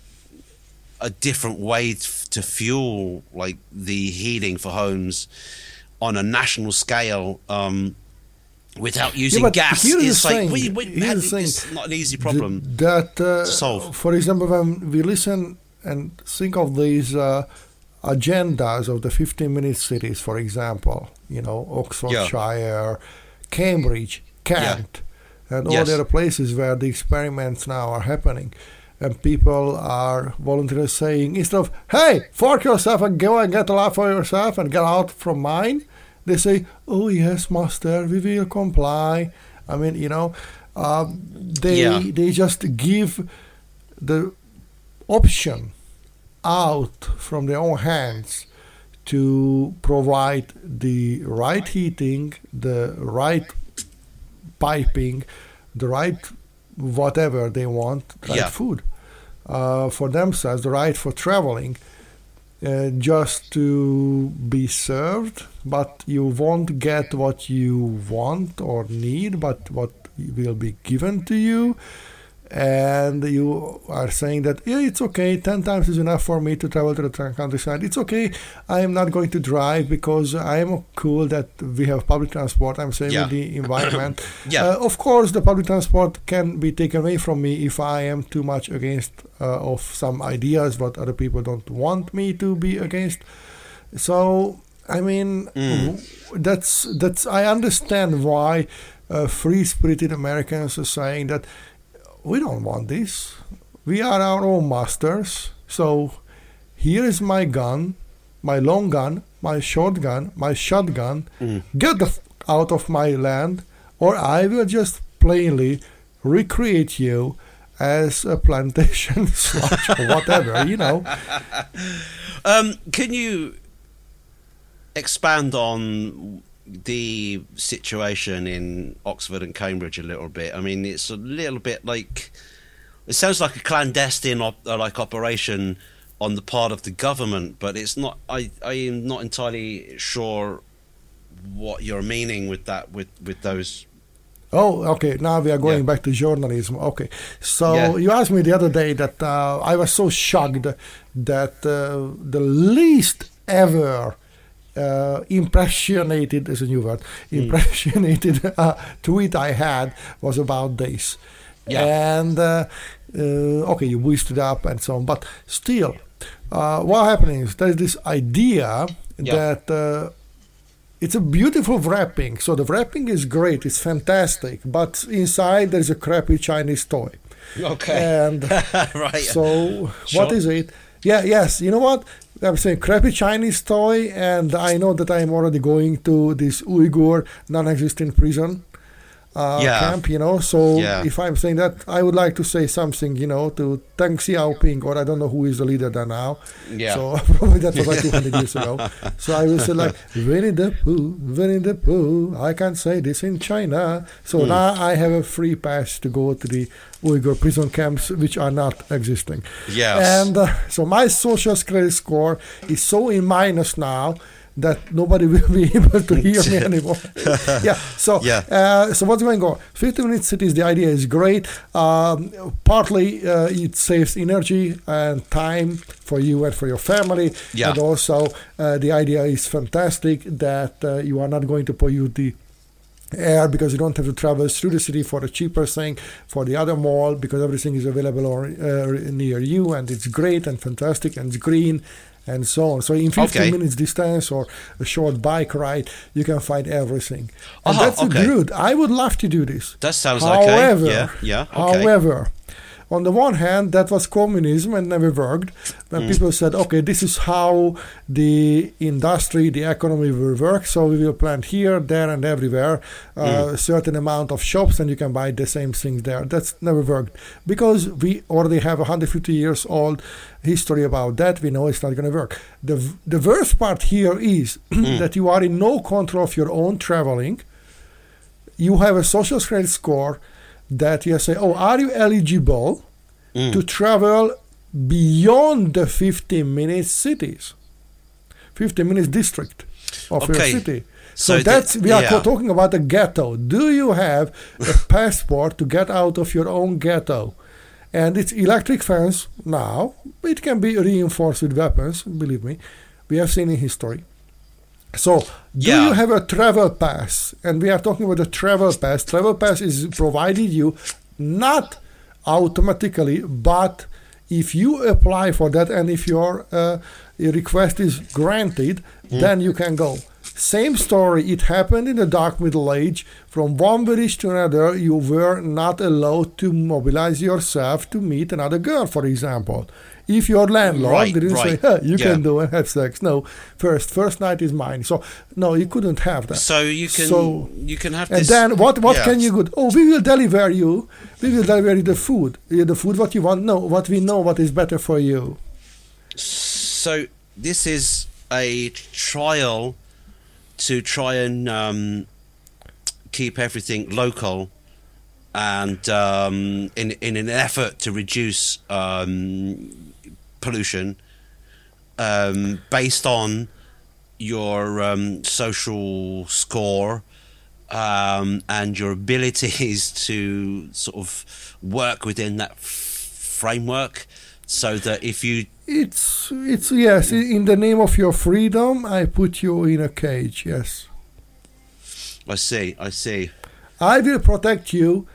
a different way to fuel the heating for homes on a national scale without using gas, it's not an easy problem to solve. For example, when we listen and think of these agendas of the 15-minute cities, for example, Oxfordshire, Cambridge, Kent, and all the other places where the experiments now are happening, and people are voluntarily saying, instead of, hey, fork yourself and go and get a life for yourself and get out from mine, they say, oh, yes, master, we will comply. I mean, they just give the option out from their own hands to provide the right heating, the right piping, the right whatever they want, the right food for themselves, the right for traveling. Just to be served, but you won't get what you want or need, but what will be given to you. And you are saying that, it's okay, 10 times is enough for me to travel to the countryside. It's okay, I am not going to drive because I am cool that we have public transport. I'm saving the environment. Of course, the public transport can be taken away from me if I am too much against of some ideas what other people don't want me to be against. So, I mean, that's I understand why free-spirited Americans are saying that we don't want this. We are our own masters. So here is my gun, my long gun, my short gun, my shotgun. Get the out of my land, or I will just plainly recreate you as a plantation sludge or whatever, Can you expand on the situation in Oxford and Cambridge a little bit? I mean, it's a little bit it sounds like a clandestine operation on the part of the government, but it's not. I am not entirely sure what you're meaning with that, with those. Oh, okay. Now we are going back to journalism. Okay. So you asked me the other day that I was so shocked that the least ever impressionated is a new word. Impressionated tweet I had was about this. Yeah. And okay, you boosted up and so on, but still, what happening is there's this idea that. It's a beautiful wrapping. So the wrapping is great. It's fantastic. But inside there's a crappy Chinese toy. Okay. And right. So sure. What is it? Yeah, yes. You know what? I'm saying crappy Chinese toy. And I know that I'm already going to this Uyghur non-existent prison camp, you know. So if I'm saying that, I would like to say something, you know, to Deng Xiaoping, or I don't know who is the leader there now. Yeah. So probably that was like 200 years ago. So I will say like, Winnie the Pooh, I can't say this in China. So now I have a free pass to go to the Uyghur prison camps, which are not existing. Yes. And so my social credit score is so in minus now that nobody will be able to hear me anymore. So what's going on? 50-minute cities, the idea is great. Partly it saves energy and time for you and for your family. Yeah. And also the idea is fantastic that you are not going to pollute the air because you don't have to travel through the city for the cheaper thing, for the other mall, because everything is available near you, and it's great and fantastic and it's green. And so on. So in 15 minutes distance or a short bike ride, you can find everything. And that's good. I would love to do this. That sounds however, okay. However, on the one hand, that was communism and never worked. When people said, okay, this is how the industry, the economy will work. So we will plant here, there, and everywhere a certain amount of shops, and you can buy the same things there. That's never worked because we already have 150 years old history about that. We know it's not going to work. The worst part here is that you are in no control of your own traveling. You have a social credit score that you say, are you eligible to travel beyond the 15-minute cities, 15-minute district of your city? So that's we are talking about a ghetto. Do you have a passport to get out of your own ghetto? And it's electric fence now. It can be reinforced with weapons, believe me. We have seen in history. So do you have a travel pass? And we are talking about a travel pass. Travel pass is provided you not automatically, but if you apply for that and if your request is granted, then you can go. Same story. It happened in the dark Middle Age. From one village to another, you were not allowed to mobilize yourself to meet another girl, for example. If your landlord didn't say, you can do and have sex. No, first night is mine. So, no, you couldn't have that. So you can have this. And then what can you do? We will deliver you. We will deliver you the food. The food what you want. No, what we know what is better for you. So this is a trial to try and keep everything local and in an effort to reduce pollution based on your social score and your abilities to sort of work within that framework, so that if you... It's yes, in the name of your freedom, I put you in a cage, yes. I see. I will protect you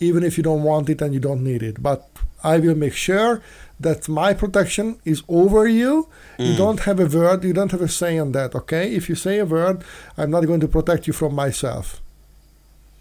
even if you don't want it and you don't need it. But I will make sure that my protection is over you. You don't have a word, you don't have a say on that, okay? If you say a word, I'm not going to protect you from myself.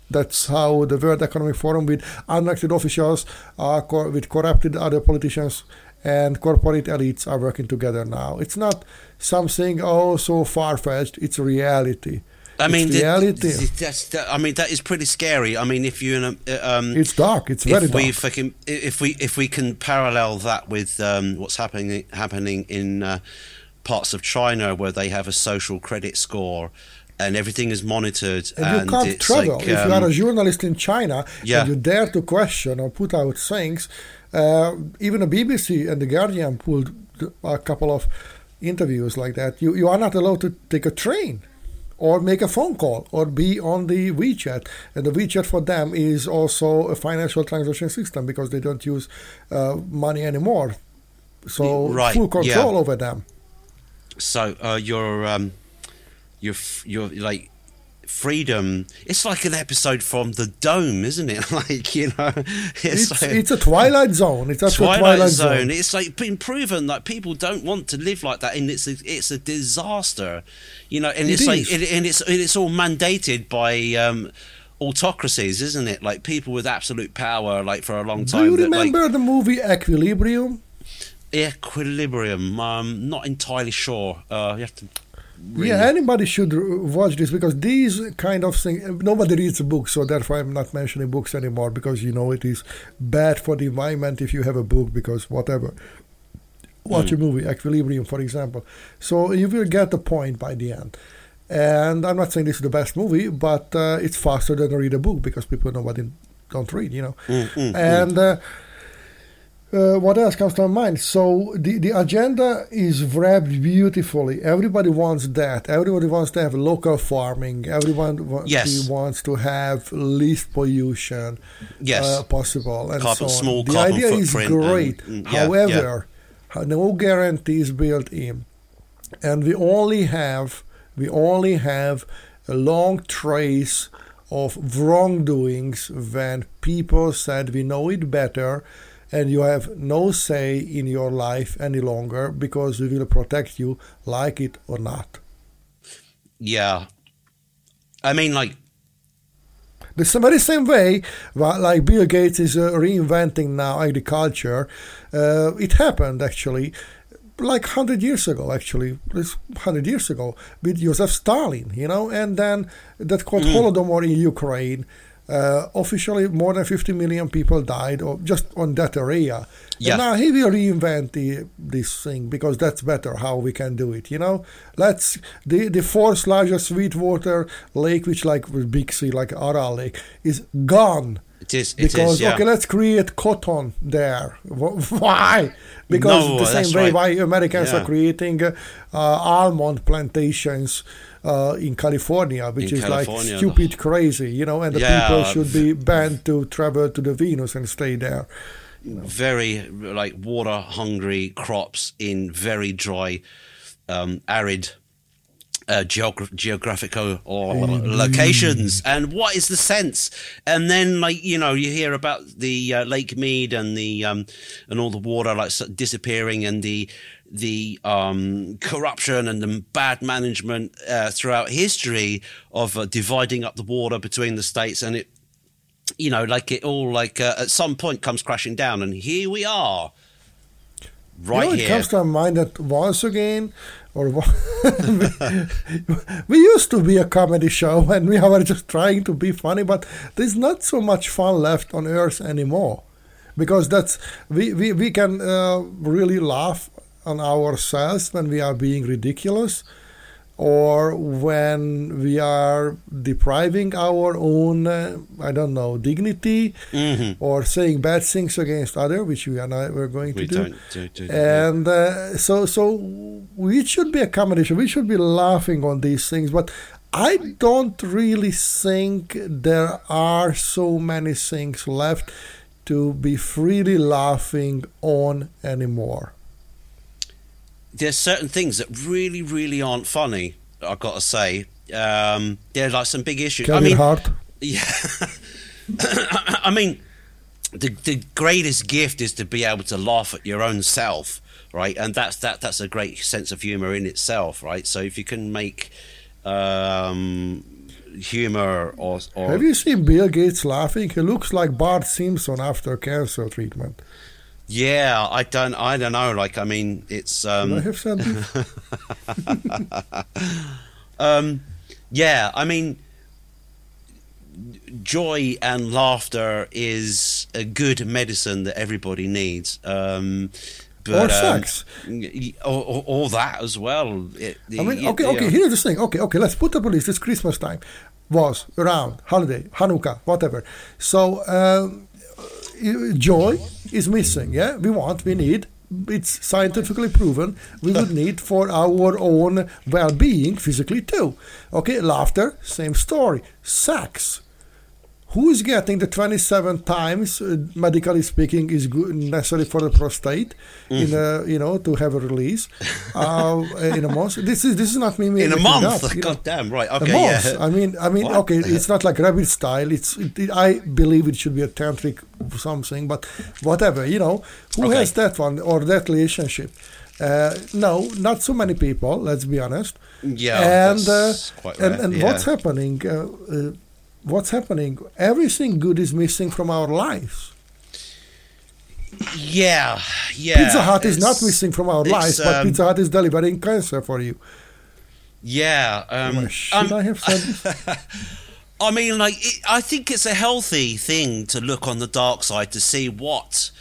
That's how the World Economic Forum with unelected officials, with corrupted other politicians, and corporate elites are working together now. It's not something so far-fetched. It's reality. I mean, that is pretty scary. I mean, if you, it's dark. It's very dark. If we can parallel that with what's happening in parts of China where they have a social credit score. And everything is monitored. And you can't travel. If you are a journalist in China and you dare to question or put out things, Even the BBC and the Guardian pulled a couple of interviews like that. You are not allowed to take a train or make a phone call or be on the WeChat. And the WeChat for them is also a financial transaction system because they don't use money anymore. So full control over them. So your like freedom. It's like an episode from The Dome, isn't it? Like, you know, it's a Twilight Zone. It's a Twilight Zone. It's like been proven that people don't want to live like that, and it's a disaster, you know. And it's all mandated by autocracies, isn't it? Like people with absolute power, like for a long time. Do you remember the movie Equilibrium? Equilibrium. I'm not entirely sure. You have to. Really? Yeah, anybody should watch this because these kind of things, nobody reads a book, so therefore I'm not mentioning books anymore because, you know, it is bad for the environment if you have a book because whatever. Watch a movie, Equilibrium, for example. So you will get the point by the end. And I'm not saying this is the best movie, but it's faster than to read a book because people don't read, you know. And... what else comes to mind? So the agenda is wrapped beautifully. Everybody wants that. Everybody wants to have local farming. Everyone wants to have least pollution possible. And carbon, so on. Small the idea is great. However, no guarantees built in. And we only have a long trace of wrongdoings when people said we know it better. And you have no say in your life any longer because we will protect you, like it or not. Yeah. I mean, like... the very same way, like Bill Gates is reinventing now agriculture. It happened, actually, like 100 years ago, actually. It's 100 years ago with Joseph Stalin, you know? And then that called Holodomor in Ukraine... officially more than 50 million people died or just on that area. And now he will reinvent this thing because that's better how we can do it, you know. Let's the fourth largest Sweetwater lake, which like Big Sea, like Aral Lake, is gone. It is, okay, let's create cotton there. Why? Because the same way why Americans are creating almond plantations in California, like stupid crazy, you know, and the people should be banned to travel to the Venus and stay there. You know. Very, like, water-hungry crops in very dry, arid geographical or locations, and what is the sense? And then, like, you know, you hear about the Lake Mead and the and all the water like disappearing, and the corruption and the bad management throughout history of dividing up the water between the states, and it, you know, like it all, like at some point comes crashing down, and here we are. Right, you know, it comes to mind that once again, or we used to be a comedy show and we were just trying to be funny, but there's not so much fun left on Earth anymore because that's we can really laugh on ourselves when we are being ridiculous or when we are depriving our own, I don't know, dignity or saying bad things against others, which we are not going to do. And so it should be a combination. We should be laughing on these things. But I don't really think there are so many things left to be freely laughing on anymore. There's certain things that really, really aren't funny, I've got to say. They're like some big issues. Hart? Yeah. I mean, the greatest gift is to be able to laugh at your own self, right? And that's a great sense of humor in itself, right? So if you can make humor or... Have you seen Bill Gates laughing? He looks like Bart Simpson after cancer treatment. Yeah, I don't know. Like, I mean, it's. I have something. Yeah, I mean, joy and laughter is a good medicine that everybody needs. But, or sex, or that as well. Here's the thing. Okay, let's put up a list. It's Christmas time, was around holiday, Hanukkah, whatever. So. joy is missing. Yeah, we need. It's scientifically proven. We would need for our own well-being physically too. Okay, laughter, same story. Sex. Who is getting the 27 times, medically speaking, is good, necessary for the prostate, to have a release in a month. This is not me. In a month, goddamn right. Okay, a month. Yeah. I mean, what? Okay, it's not like rabbit style. I believe it should be a tantric something, but whatever, who has that one or that relationship? No, not so many people. Let's be honest. Yeah, that's quite rare. And yeah. What's happening? What's happening? Everything good is missing from our lives. Yeah. Pizza Hut is not missing from our lives, but Pizza Hut is delivering cancer for you. Yeah. I have said this? I mean, I think it's a healthy thing to look on the dark side to see what,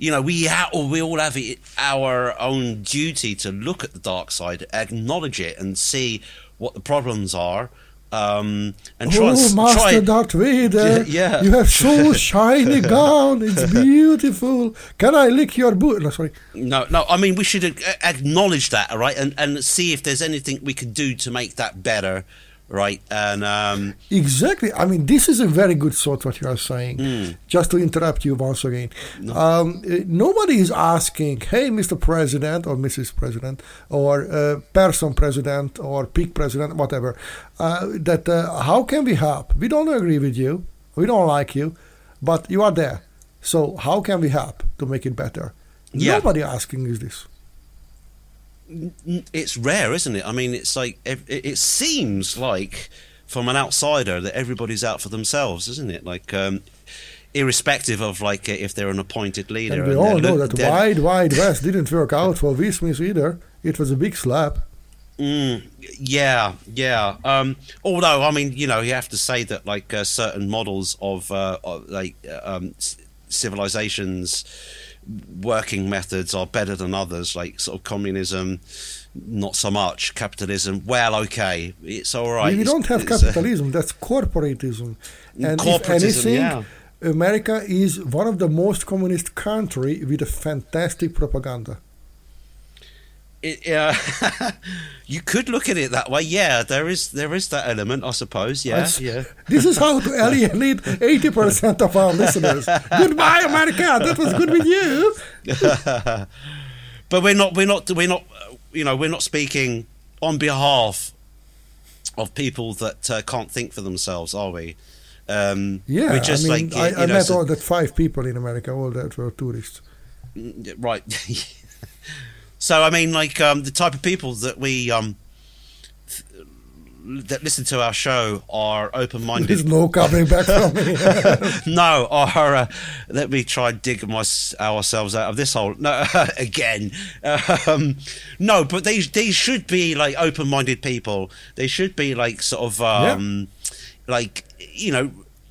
we all have our own duty to look at the dark side, acknowledge it, and see what the problems are. Master Darth Vader! Yeah. You have so shiny gown. It's beautiful. Can I lick your boot? No, sorry. No. I mean, we should acknowledge that, all right, and see if there's anything we can do to make that better, right? And exactly. I mean, this is a very good thought what you are saying. Just to interrupt you once again, nobody is asking, "Hey, Mr. President or Mrs. President or person President or pig President, whatever." How can we help? We don't agree with you. We don't like you, but you are there. So how can we help to make it better? Yeah. Nobody asking is this. It's rare, isn't it? I mean, it's like it seems like from an outsider that everybody's out for themselves, isn't it? Like, irrespective of like if they're an appointed leader. And we all know that Wild Wild West didn't work out for Will Smith either. It was a big slap. Yeah. Although, I mean, you have to say that like certain models of civilizations. Working methods are better than others, like sort of communism, not so much. Capitalism, well, okay, it's all right. We don't have capitalism, that's corporatism. And if anything, America is one of the most communist country with a fantastic propaganda. You could look at it that way. Yeah, there is that element, I suppose. Yeah. This is how to alienate 80% of our listeners. Goodbye, America. That was good with you. But we're not speaking on behalf of people that can't think for themselves, are we? Yeah. I met all that 5 people in America. All that were tourists. Right. So I mean, like the type of people that we that listen to our show are open-minded. There's no coming back from me. No, let me try and dig ourselves out of this hole. No, again. No, but they should be like open-minded people. They should be like sort of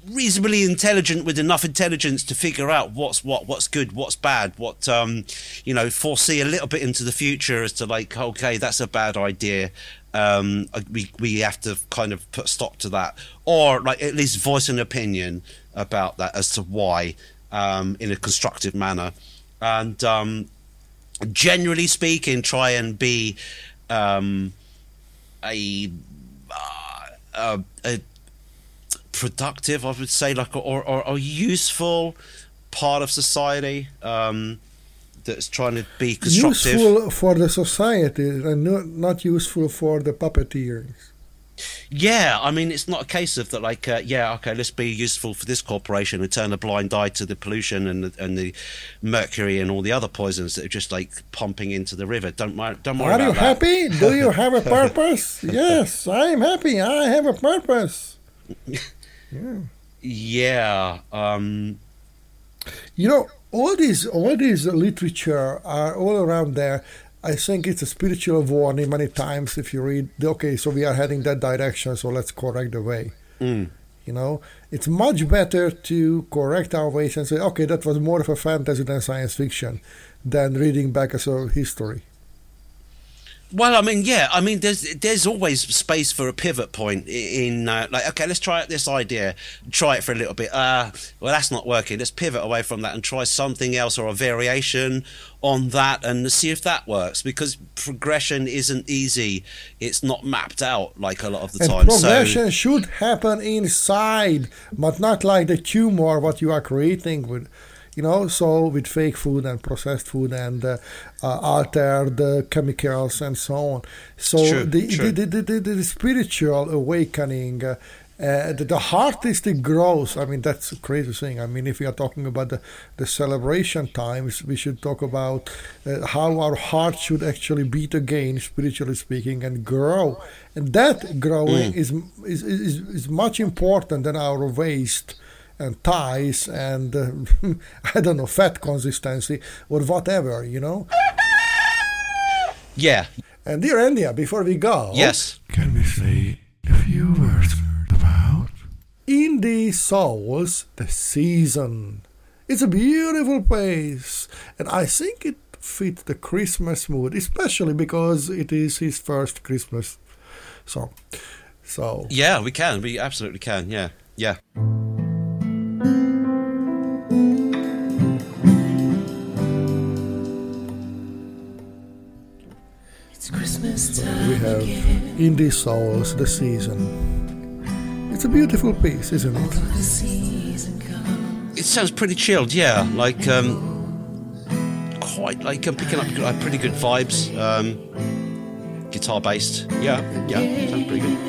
reasonably intelligent, with enough intelligence to figure out what's good, what's bad, what foresee a little bit into the future as to like, okay, that's a bad idea, we have to kind of put a stop to that, or like at least voice an opinion about that as to why, in a constructive manner, and generally speaking, try and be a productive, I would say, like or a useful part of society that's trying to be constructive. Useful for the society and not useful for the puppeteers. Yeah, I mean, it's not a case of that. Like, let's be useful for this corporation and turn a blind eye to the pollution and the mercury and all the other poisons that are just like pumping into the river. Don't worry about that. Are you happy? Do you have a purpose? Yes, I am happy. I have a purpose. All these literature are all around there. I think it's a spiritual warning many times. If you read, okay, so we are heading that direction, so let's correct the way. It's much better to correct our ways and say, okay, that was more of a fantasy than science fiction, than reading back as a history. Well, I mean, yeah, I mean, there's always space for a pivot point in like, okay, let's try out this idea, try it for a little bit. Well, that's not working. Let's pivot away from that and try something else or a variation on that and see if that works, because progression isn't easy. It's not mapped out like a lot of the time. Progression should happen inside, but not like the tumor what you are creating with, you know, so with fake food and processed food and altered chemicals and so on. So true, the spiritual awakening, the artistic growth, I mean, that's a crazy thing. I mean, if we are talking about the celebration times, we should talk about how our heart should actually beat again, spiritually speaking, and grow. And that growing is much important than our waste and ties and I don't know, fat consistency or whatever, you know. Yeah. And dear Andy, before we go, yes, can we say a few words about Indie Souls, the season? It's a beautiful place, and I think it fits the Christmas mood, especially because it is his first Christmas song. So yeah, we absolutely can. Yeah, yeah. We have Indie Souls, the season. It's a beautiful piece, isn't it? It sounds pretty chilled, yeah. Like, quite like I'm picking up pretty good vibes. Guitar based, yeah, sounds pretty good.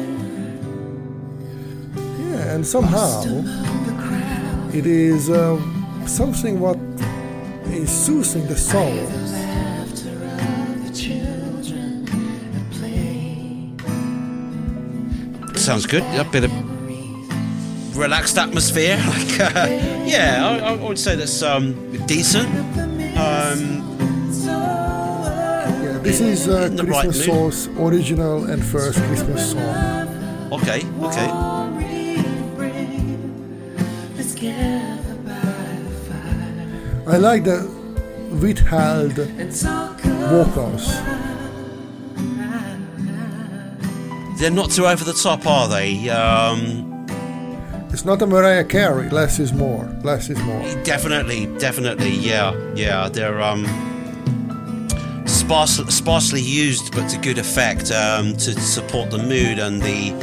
Yeah, and somehow it is something what is soothing the soul. Sounds good. A bit of relaxed atmosphere. Like, yeah, I would say that's decent. Yeah, this is Christmas Souls' original and first Christmas song. Okay. I like the withheld vocals. They're not too over the top, are they? It's not a Mariah Carey. Less is more. Definitely, yeah. They're sparsely used, but to good effect, to support the mood and the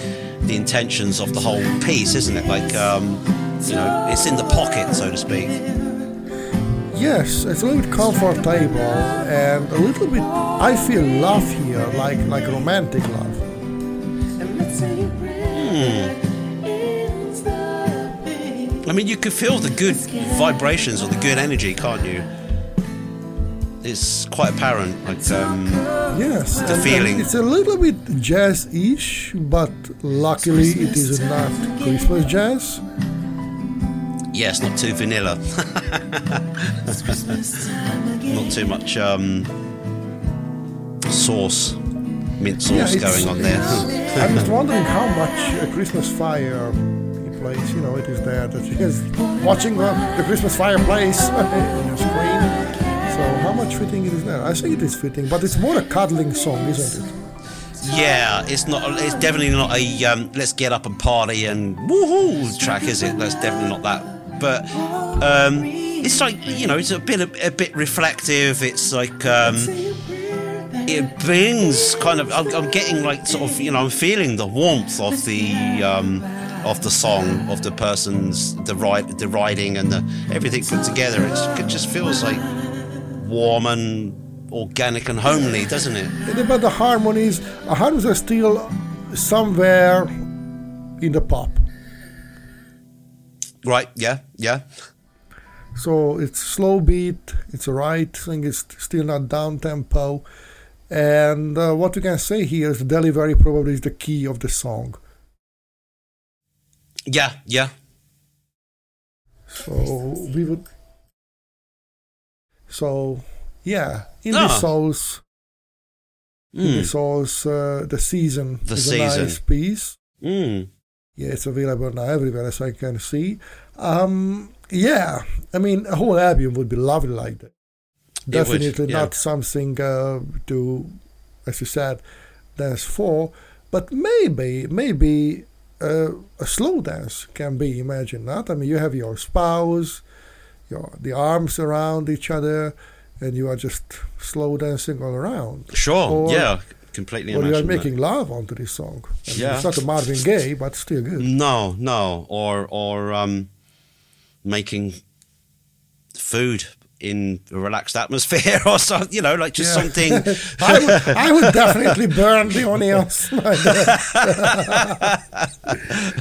intentions of the whole piece, isn't it? Like, you know, it's in the pocket, so to speak. Yes, it's a little bit comfortable and a little bit. I feel love here, like romantic love. I mean, you can feel the good vibrations or the good energy, can't you? It's quite apparent, like, yes, the feeling. It's a little bit jazz-ish, but luckily it is not Christmas jazz. Yes, not too vanilla. Not too much sauce. Mint sauce going on there. I'm just wondering how much a Christmas fire he plays. You know, it is there that he is watching the Christmas fireplace on your screen. So how much fitting it is there? I think it is fitting, but it's more a cuddling song, isn't it? Yeah, it's not. It's definitely not a let's get up and party and woohoo track, is it? That's definitely not that. But it's like, you know, it's a bit reflective. It's like. It brings kind of. I'm getting like sort of. You know, I'm feeling the warmth of the song, of the person's the writing and everything put together. It just feels like warm and organic and homely, doesn't it? But the harmonies, are still somewhere in the pop. Right. Yeah. So it's slow beat. It's a right thing. It's still not down tempo. And what we can say here is the delivery probably is the key of the song. Yeah. So, yeah. Indie Souls, the season. The season is a nice piece. Yeah, it's available now everywhere, as I can see. Yeah, I mean, a whole album would be lovely like that. Definitely would, yeah. Not something to as you said, dance for. But maybe a slow dance can be imagined, not? I mean, you have your spouse, the arms around each other, and you are just slow dancing all around. Sure, or, yeah, completely imagine that. Or you are making love onto this song. I mean, yeah. It's not a Marvin Gaye, but still good. No, or making food in a relaxed atmosphere or something, just something. I would definitely burn the onions.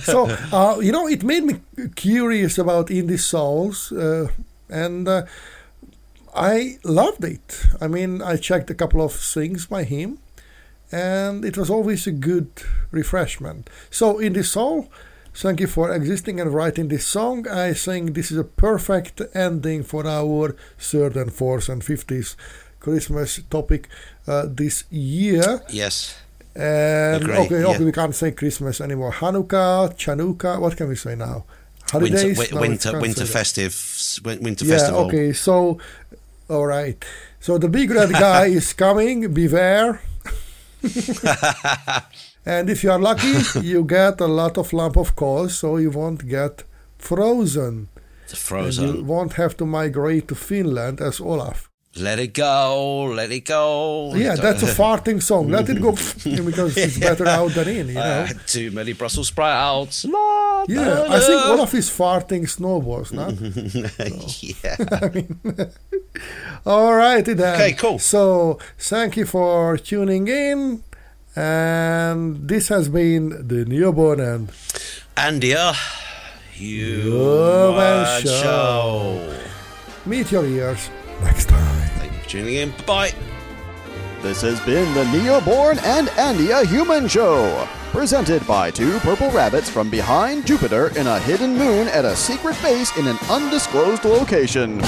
So, it made me curious about Indie Souls, and I loved it. I mean, I checked a couple of things by him, and it was always a good refreshment. So, Indie Soul, thank you for existing and writing this song. I think this is a perfect ending for our 3rd and 4th and 50th Christmas topic this year. Yes. And okay, we can't say Christmas anymore. Hanukkah, Chanukah, what can we say now? Holidays? Winter Festival. Yeah, okay, so, all right. So the big red guy is coming, beware. And if you are lucky, you get a lot of lump of coal, so you won't get frozen. And you won't have to migrate to Finland as Olaf. Let it go, let it go. Yeah, that's a farting song. Let it go, because it's better out than in, I had too many Brussels sprouts. Yeah, I think Olaf is farting snowballs, not? Yeah. I mean, all righty then. Okay, cool. So, thank you for tuning in. And this has been the Neoborn and Andy a Human Show. Meet your ears next time. Thank you for tuning in. Bye. This has been the Neoborn and Andy a Human Show, presented by two purple rabbits from behind Jupiter in a hidden moon at a secret base in an undisclosed location.